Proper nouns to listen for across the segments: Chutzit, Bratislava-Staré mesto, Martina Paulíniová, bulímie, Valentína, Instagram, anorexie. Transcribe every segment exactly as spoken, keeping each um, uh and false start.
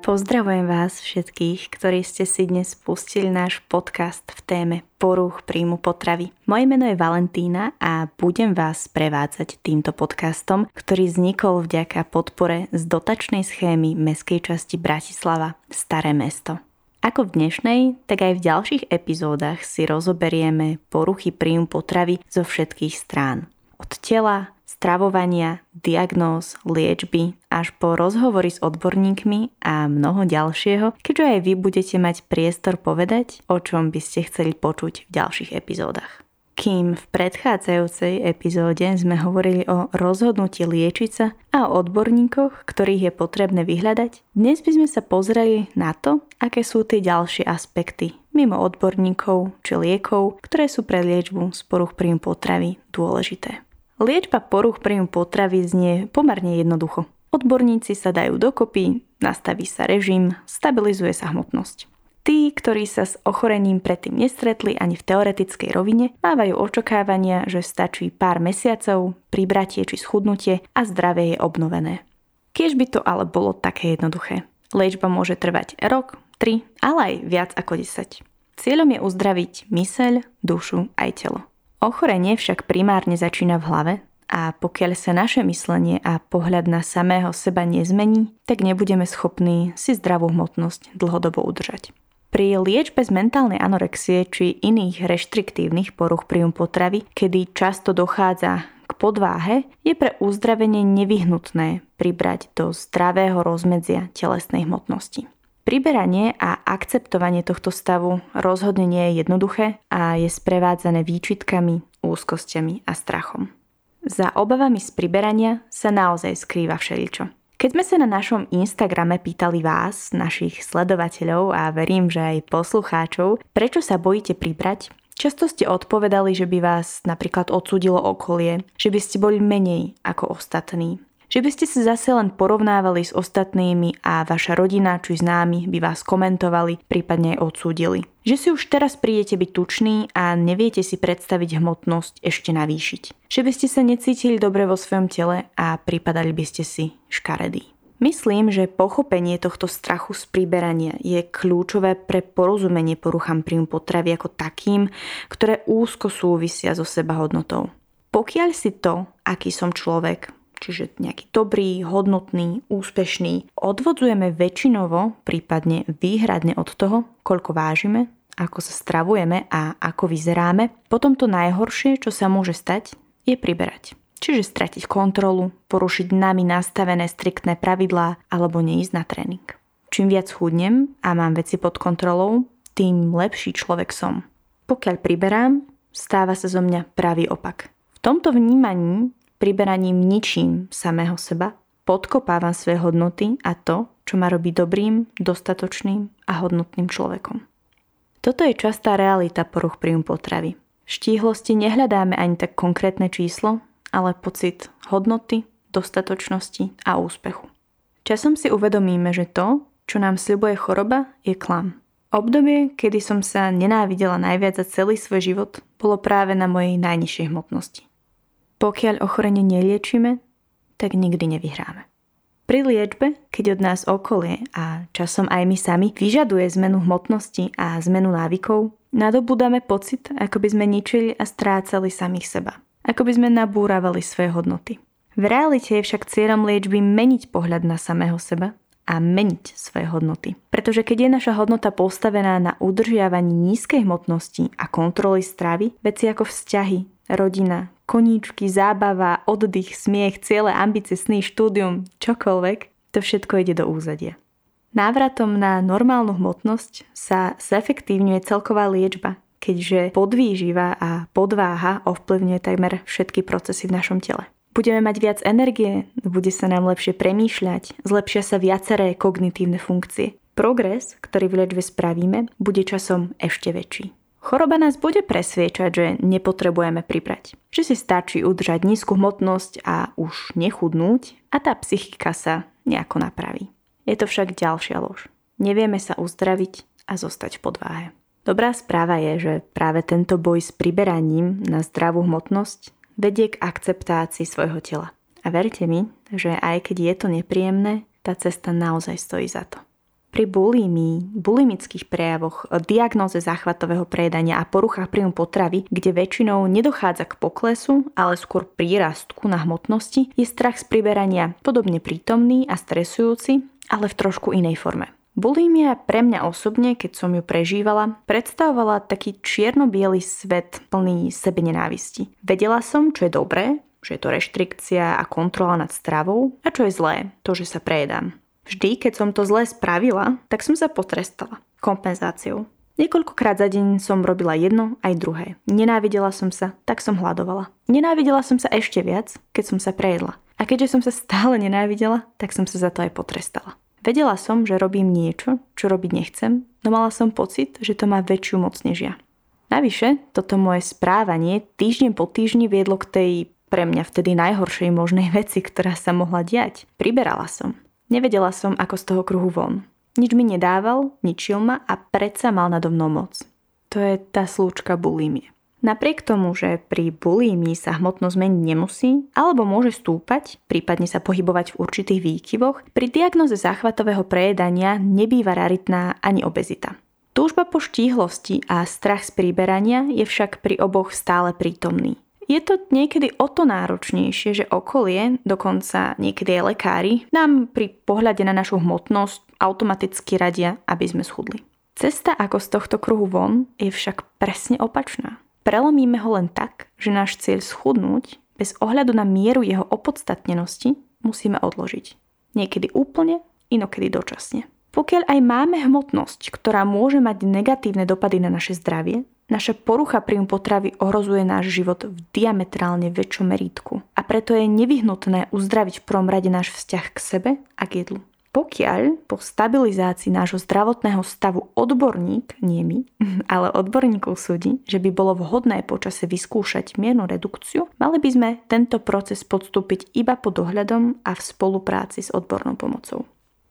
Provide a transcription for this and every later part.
Pozdravujem vás všetkých, ktorí ste si dnes spustili náš podcast v téme porúch príjmu potravy. Moje meno je Valentína a budem vás prevádzať týmto podcastom, ktorý vznikol vďaka podpore z dotačnej schémy mestskej časti Bratislava-Staré mesto. Ako v dnešnej, tak aj v ďalších epizódach si rozoberieme poruchy príjmu potravy zo všetkých strán. Od tela, stravovania, diagnóz, liečby až po rozhovory s odborníkmi a mnoho ďalšieho, keďže aj vy budete mať priestor povedať, o čom by ste chceli počuť v ďalších epizódach. Kým v predchádzajúcej epizóde sme hovorili o rozhodnutí liečiť sa a o odborníkoch, ktorých je potrebné vyhľadať, dnes by sme sa pozreli na to, aké sú tie ďalšie aspekty mimo odborníkov či liekov, ktoré sú pre liečbu z porúch príjmu potravy dôležité. Liečba porúch príjmu potravy znie pomerne jednoducho. Odborníci sa dajú dokopy, nastaví sa režim, stabilizuje sa hmotnosť. Tí, ktorí sa s ochorením predtým nestretli ani v teoretickej rovine, mávajú očakávania, že stačí pár mesiacov, pribratie či schudnutie a zdravie je obnovené. Kiež by to ale bolo také jednoduché. Liečba môže trvať rok, tri, ale aj viac ako desať. Cieľom je uzdraviť myseľ, dušu aj telo. Ochorenie však primárne začína v hlave a pokiaľ sa naše myslenie a pohľad na samého seba nezmení, tak nebudeme schopní si zdravú hmotnosť dlhodobo udržať. Pri liečbe z mentálnej anorexie či iných reštriktívnych porúch príjmu potravy, kedy často dochádza k podváhe, je pre uzdravenie nevyhnutné pribrať do zdravého rozmedzia telesnej hmotnosti. Priberanie a akceptovanie tohto stavu rozhodne nie je jednoduché a je sprevádzané výčitkami, úzkosťami a strachom. Za obavami z priberania sa naozaj skrýva všeličo. Keď sme sa na našom Instagrame pýtali vás, našich sledovateľov a verím, že aj poslucháčov, prečo sa bojíte pribrať, často ste odpovedali, že by vás napríklad odsúdilo okolie, že by ste boli menej ako ostatní. Že by ste sa zase len porovnávali s ostatnými a vaša rodina či známi by vás komentovali, prípadne aj odsúdili. Že si už teraz prídete byť tučný a neviete si predstaviť hmotnosť ešte navýšiť. Že by ste sa necítili dobre vo svojom tele a pripadali by ste si škaredí. Myslím, že pochopenie tohto strachu z priberania je kľúčové pre porozumenie poruchám príjmu potravy ako takým, ktoré úzko súvisia so sebahodnotou. Pokiaľ si to, aký som človek, čiže nejaký dobrý, hodnotný, úspešný, odvodzujeme väčšinovo, prípadne výhradne od toho, koľko vážime, ako sa stravujeme a ako vyzeráme, potom to najhoršie, čo sa môže stať, je priberať. Čiže stratiť kontrolu, porušiť nami nastavené striktné pravidlá alebo neísť na tréning. Čím viac chudnem a mám veci pod kontrolou, tým lepší človek som. Pokiaľ priberám, stáva sa zo mňa pravý opak. V tomto vnímaní priberaním ničím samého seba podkopávam svoje hodnoty a to, čo ma robí dobrým, dostatočným a hodnotným človekom. Toto je častá realita porúch príjmu potravy. V štíhlosti nehľadáme ani tak konkrétne číslo, ale pocit hodnoty, dostatočnosti a úspechu. Časom si uvedomíme, že to, čo nám sľubuje choroba, je klam. Obdobie, kedy som sa nenávidela najviac za celý svoj život, bolo práve na mojej najnižšej hmotnosti. Pokiaľ ochorenie neliečíme, tak nikdy nevyhráme. Pri liečbe, keď od nás okolie a časom aj my sami vyžaduje zmenu hmotnosti a zmenu návykov, nadobudáme pocit, ako by sme ničili a strácali samých seba. Ako by sme nabúravali svoje hodnoty. V realite je však cieľom liečby meniť pohľad na samého seba a meniť svoje hodnoty. Pretože keď je naša hodnota postavená na udržiavaní nízkej hmotnosti a kontroly stravy, veci ako vzťahy, rodina, koníčky, zábava, oddych, smiech, ciele, ambície, sny, štúdium, čokoľvek, to všetko ide do úzadia. Návratom na normálnu hmotnosť sa zefektívňuje celková liečba, keďže podvýživa a podváha ovplyvňuje takmer všetky procesy v našom tele. Budeme mať viac energie, bude sa nám lepšie premýšľať, zlepšia sa viaceré kognitívne funkcie. Progres, ktorý v liečbe spravíme, bude časom ešte väčší. Choroba nás bude presviečať, že nepotrebujeme pribrať. Že si stačí udržať nízku hmotnosť a už nechudnúť a tá psychika sa nejako napraví. Je to však ďalšia lož. Nevieme sa uzdraviť a zostať v podváhe. Dobrá správa je, že práve tento boj s priberaním na zdravú hmotnosť vedie k akceptácii svojho tela. A verte mi, že aj keď je to nepríjemné, tá cesta naozaj stojí za to. Pri bulímii, bulimických prejavoch, diagnóze záchvatového prejedania a poruchách príjmu potravy, kde väčšinou nedochádza k poklesu, ale skôr prírastku na hmotnosti, je strach z priberania podobne prítomný a stresujúci, ale v trošku inej forme. Bulímia pre mňa osobne, keď som ju prežívala, predstavovala taký čierno-biely svet plný sebenenávisti. Vedela som, čo je dobré, že je to reštrikcia a kontrola nad stravou, a čo je zlé, to, že sa prejedám. Vždy, keď som to zle spravila, tak som sa potrestala kompenzáciou. Niekoľkokrát za deň som robila jedno aj druhé. Nenávidela som sa, tak som hladovala. Nenávidela som sa ešte viac, keď som sa prejedla. A keďže som sa stále nenávidela, tak som sa za to aj potrestala. Vedela som, že robím niečo, čo robiť nechcem, no mala som pocit, že to má väčšiu moc než ja. Navyše, toto moje správanie týždeň po týždni viedlo k tej pre mňa vtedy najhoršej možnej veci, ktorá sa mohla diať. Priberala som. Nevedela som, ako z toho kruhu von. Nič mi nedával, ničil ma a predsa mal nado mnou moc. To je tá slúčka bulímie. Napriek tomu, že pri bulímii sa hmotnosť zmeniť nemusí, alebo môže stúpať, prípadne sa pohybovať v určitých výkyvoch, pri diagnoze záchvatového prejedania nebýva raritná ani obezita. Túžba po štíhlosti a strach z príberania je však pri oboch stále prítomný. Je to niekedy o to náročnejšie, že okolie, dokonca niekedy aj lekári, nám pri pohľade na našu hmotnosť automaticky radia, aby sme schudli. Cesta ako z tohto kruhu von je však presne opačná. Prelomíme ho len tak, že náš cieľ schudnúť, bez ohľadu na mieru jeho opodstatnenosti, musíme odložiť. Niekedy úplne, inokedy dočasne. Pokiaľ aj máme hmotnosť, ktorá môže mať negatívne dopady na naše zdravie, naša porucha príjmu potravy ohrozuje náš život v diametrálne väčšom merítku a preto je nevyhnutné uzdraviť v prvom rade náš vzťah k sebe a k jedlu. Pokiaľ po stabilizácii nášho zdravotného stavu odborník, nie my, ale odborníkov súdi, že by bolo vhodné počase vyskúšať miernu redukciu, mali by sme tento proces podstúpiť iba pod dohľadom a v spolupráci s odbornou pomocou.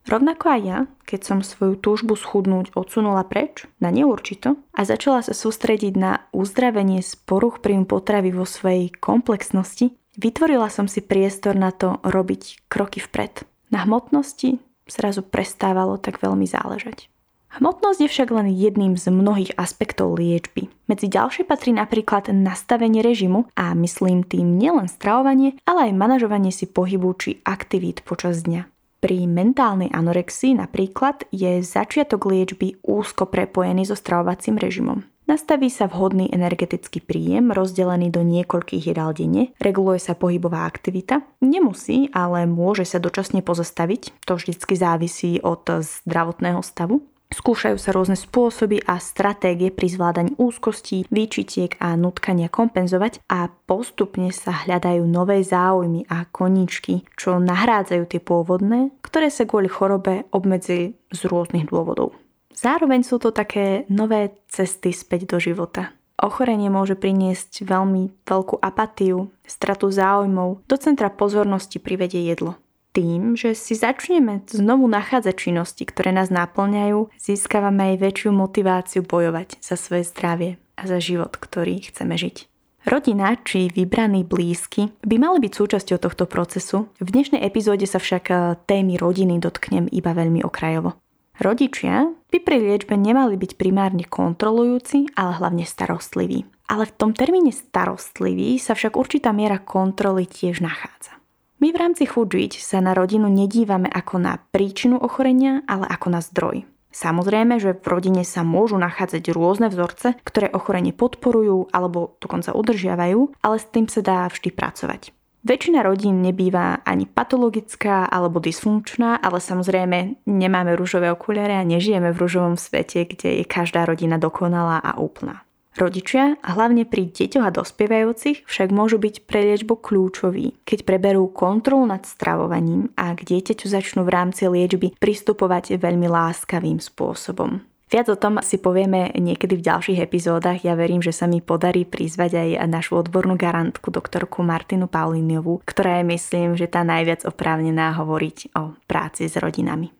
Rovnako aj ja, keď som svoju túžbu schudnúť odsunula preč, na neurčito, a začala sa sústrediť na uzdravenie z porúch príjmu potravy vo svojej komplexnosti, vytvorila som si priestor na to robiť kroky vpred. Na hmotnosti zrazu prestávalo tak veľmi záležať. Hmotnosť je však len jedným z mnohých aspektov liečby. Medzi ďalšie patrí napríklad nastavenie režimu a myslím tým nielen stravovanie, ale aj manažovanie si pohybu či aktivít počas dňa. Pri mentálnej anorexii napríklad je začiatok liečby úzko prepojený so stravovacím režimom. Nastaví sa vhodný energetický príjem rozdelený do niekoľkých jedál denne, reguluje sa pohybová aktivita, nemusí, ale môže sa dočasne pozastaviť, to vždycky závisí od zdravotného stavu. Skúšajú sa rôzne spôsoby a stratégie pri zvládaní úzkostí, výčitiek a nutkania kompenzovať a postupne sa hľadajú nové záujmy a koníčky, čo nahrádzajú tie pôvodné, ktoré sa kvôli chorobe obmedzili z rôznych dôvodov. Zároveň sú to také nové cesty späť do života. Ochorenie môže priniesť veľmi veľkú apatiu, stratu záujmov, do centra pozornosti privedie jedlo. Tým, že si začneme znovu nachádzať činnosti, ktoré nás naplňajú, získavame aj väčšiu motiváciu bojovať za svoje zdravie a za život, ktorý chceme žiť. Rodina či vybraní blízky by mali byť súčasťou tohto procesu. V dnešnej epizóde sa však témy rodiny dotknem iba veľmi okrajovo. Rodičia by pri liečbe nemali byť primárne kontrolujúci, ale hlavne starostliví. Ale v tom termíne starostlivý sa však určitá miera kontroly tiež nachádza. My v rámci Chutzit sa na rodinu nedívame ako na príčinu ochorenia, ale ako na zdroj. Samozrejme, že v rodine sa môžu nachádzať rôzne vzorce, ktoré ochorenie podporujú alebo dokonca udržiavajú, ale s tým sa dá vždy pracovať. Väčšina rodín nebýva ani patologická alebo dysfunkčná, ale samozrejme nemáme ružové okuliare a nežijeme v ružovom svete, kde je každá rodina dokonalá a úplná. Rodičia, hlavne pri deťoch a dospievajúcich, však môžu byť pre liečbu kľúčoví, keď preberú kontrolu nad stravovaním a k dieťaťu začnú v rámci liečby pristupovať veľmi láskavým spôsobom. Viac o tom si povieme niekedy v ďalších epizódach. Ja verím, že sa mi podarí prizvať aj našu odbornú garantku, doktorku Martinu Paulíniovú, ktorá je, myslím, že tá najviac oprávnená hovoriť o práci s rodinami.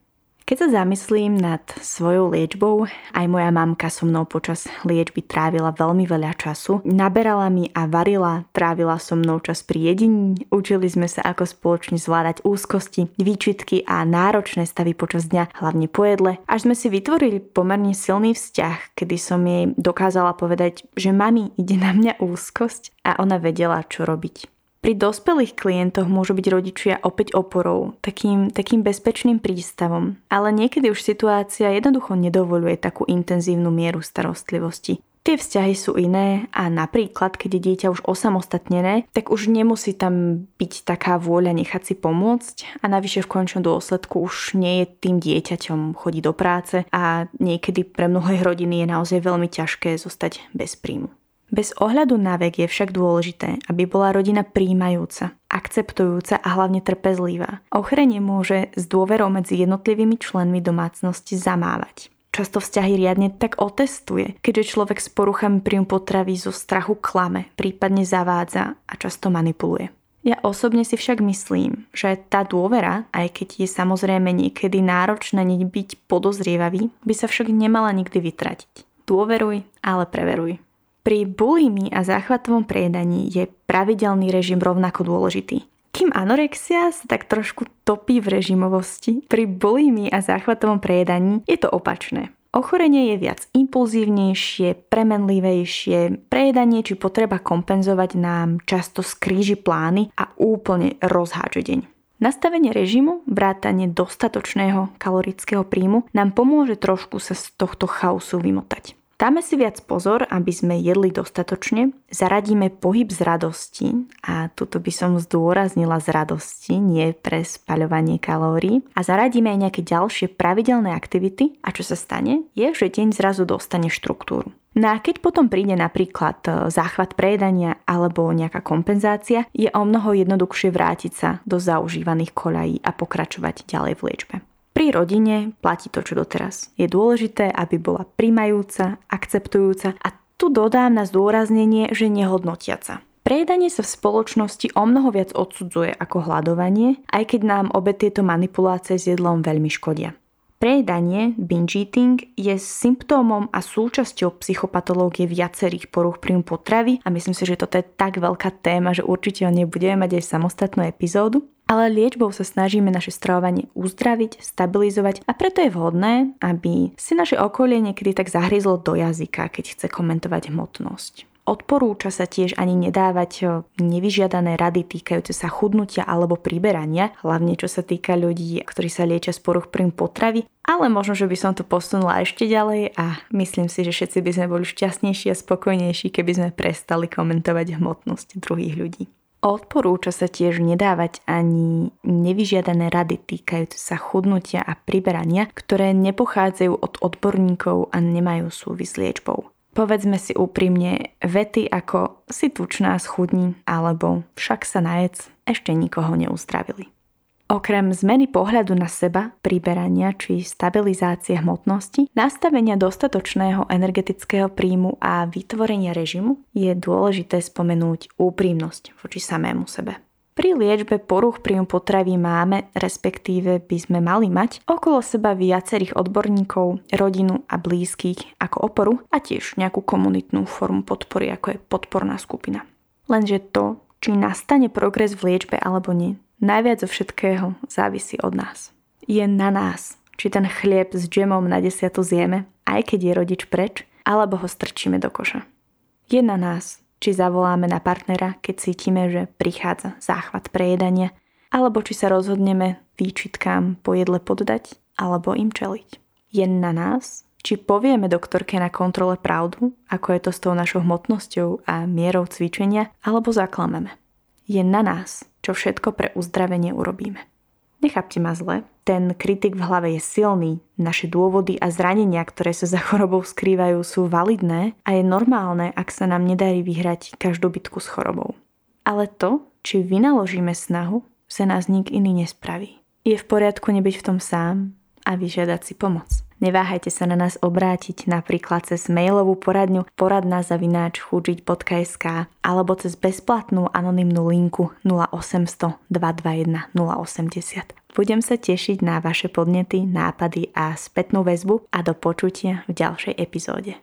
Keď sa zamyslím nad svojou liečbou, aj moja mamka so mnou počas liečby trávila veľmi veľa času. Naberala mi a varila, trávila so mnou čas pri jedení, učili sme sa ako spoločne zvládať úzkosti, výčitky a náročné stavy počas dňa, hlavne po jedle. Až sme si vytvorili pomerne silný vzťah, kedy som jej dokázala povedať, že mami, ide na mňa úzkosť, a ona vedela, čo robiť. Pri dospelých klientoch môžu byť rodičia opäť oporou, takým, takým bezpečným prístavom, ale niekedy už situácia jednoducho nedovoľuje takú intenzívnu mieru starostlivosti. Tie vzťahy sú iné a napríklad, keď je dieťa už osamostatnené, tak už nemusí tam byť taká vôľa nechať si pomôcť a navyše v končnom dôsledku už nie je tým dieťaťom chodí do práce a niekedy pre mnohé rodiny je naozaj veľmi ťažké zostať bez príjmu. Bez ohľadu na vek je však dôležité, aby bola rodina prijímajúca, akceptujúca a hlavne trpezlivá. Ochorenie môže s dôverou medzi jednotlivými členmi domácnosti zamávať. Často vzťahy riadne tak otestuje, keďže človek s poruchami príjmu potravy zo strachu klame, prípadne zavádza a často manipuluje. Ja osobne si však myslím, že tá dôvera, aj keď je samozrejme niekedy náročné byť podozrievavý, by sa však nemala nikdy vytratiť. Dôveruj, ale preveruj. Pri bulímii a záchvatovom prejedaní je pravidelný režim rovnako dôležitý. Kým anorexia sa tak trošku topí v režimovosti, pri bulímii a záchvatovom prejedaní je to opačné. Ochorenie je viac impulzívnejšie, premenlivejšie, prejedanie či potreba kompenzovať nám často skríži plány a úplne rozhádže deň. Nastavenie režimu, vrátanie dostatočného kalorického príjmu nám pomôže trošku sa z tohto chaosu vymotať. Dáme si viac pozor, aby sme jedli dostatočne, zaradíme pohyb z radosti, a tuto by som zdôraznila z radosti, nie pre spaľovanie kalórií, a zaradíme aj nejaké ďalšie pravidelné aktivity, a čo sa stane, je, že deň zrazu dostane štruktúru. No a keď potom príde napríklad záchvat prejedania alebo nejaká kompenzácia, je o mnoho jednoduchšie vrátiť sa do zaužívaných koľají a pokračovať ďalej v liečbe. Pri rodine platí to, čo doteraz. Je dôležité, aby bola príjmajúca, akceptujúca a tu dodám na zdôraznenie, že nehodnotiaca. Prejedanie sa v spoločnosti o mnoho viac odsudzuje ako hladovanie, aj keď nám obe tieto manipulácie s jedlom veľmi škodia. Prejedanie, binge eating, je symptómom a súčasťou psychopatológie viacerých porúch príjmu potravy a myslím si, že toto je tak veľká téma, že určite o nej budeme mať aj samostatnú epizódu. Ale liečbou sa snažíme naše stravovanie uzdraviť, stabilizovať a preto je vhodné, aby si naše okolie niekedy tak zahryzlo do jazyka, keď chce komentovať hmotnosť. Odporúča sa tiež ani nedávať nevyžiadané rady týkajúce sa chudnutia alebo priberania, hlavne čo sa týka ľudí, ktorí sa liečia z poruch príjmu potravy, ale možno, že by som to posunula ešte ďalej a myslím si, že všetci by sme boli šťastnejší a spokojnejší, keby sme prestali komentovať hmotnosť druhých ľudí. Odporúča sa tiež nedávať ani nevyžiadané rady týkajúce sa chudnutia a priberania, ktoré nepochádzajú od odborníkov a nemajú súvis s liečbou. Povedzme si úprimne, vety ako si tučná, schudni alebo však sa najec ešte nikoho neuzdravili. Okrem zmeny pohľadu na seba, priberania či stabilizácie hmotnosti, nastavenia dostatočného energetického príjmu a vytvorenia režimu je dôležité spomenúť úprimnosť voči samému sebe. Pri liečbe poruch príjmu potravy máme, respektíve by sme mali mať, okolo seba viacerých odborníkov, rodinu a blízkych ako oporu a tiež nejakú komunitnú formu podpory, ako je podporná skupina. Lenže to, či nastane progres v liečbe alebo nie, najviac zo všetkého závisí od nás. Je na nás, či ten chlieb s džemom na desiatu zjeme, aj keď je rodič preč, alebo ho strčíme do koša. Je na nás, či zavoláme na partnera, keď cítime, že prichádza záchvat prejedania, alebo či sa rozhodneme výčitkám po jedle poddať, alebo im čeliť. Je na nás, či povieme doktorke na kontrole pravdu, ako je to s tou našou hmotnosťou a mierou cvičenia, alebo zaklameme. Je na nás, čo všetko pre uzdravenie urobíme. Nechápte ma zle, ten kritik v hlave je silný, naše dôvody a zranenia, ktoré sa za chorobou skrývajú, sú validné a je normálne, ak sa nám nedarí vyhrať každú bitku s chorobou. Ale to, či vynaložíme snahu, sa nás nik iný nespraví. Je v poriadku nebyť v tom sám a vyžiadať si pomoc. neváhajte sa na nás obrátiť napríklad cez mailovú poradňu poradna zavináč chutzit bodka es ká alebo cez bezplatnú anonymnú linku nula osem nula nula, dva dva jeden, nula osem nula. Budem sa tešiť na vaše podnety, nápady a spätnú väzbu a do počutia v ďalšej epizóde.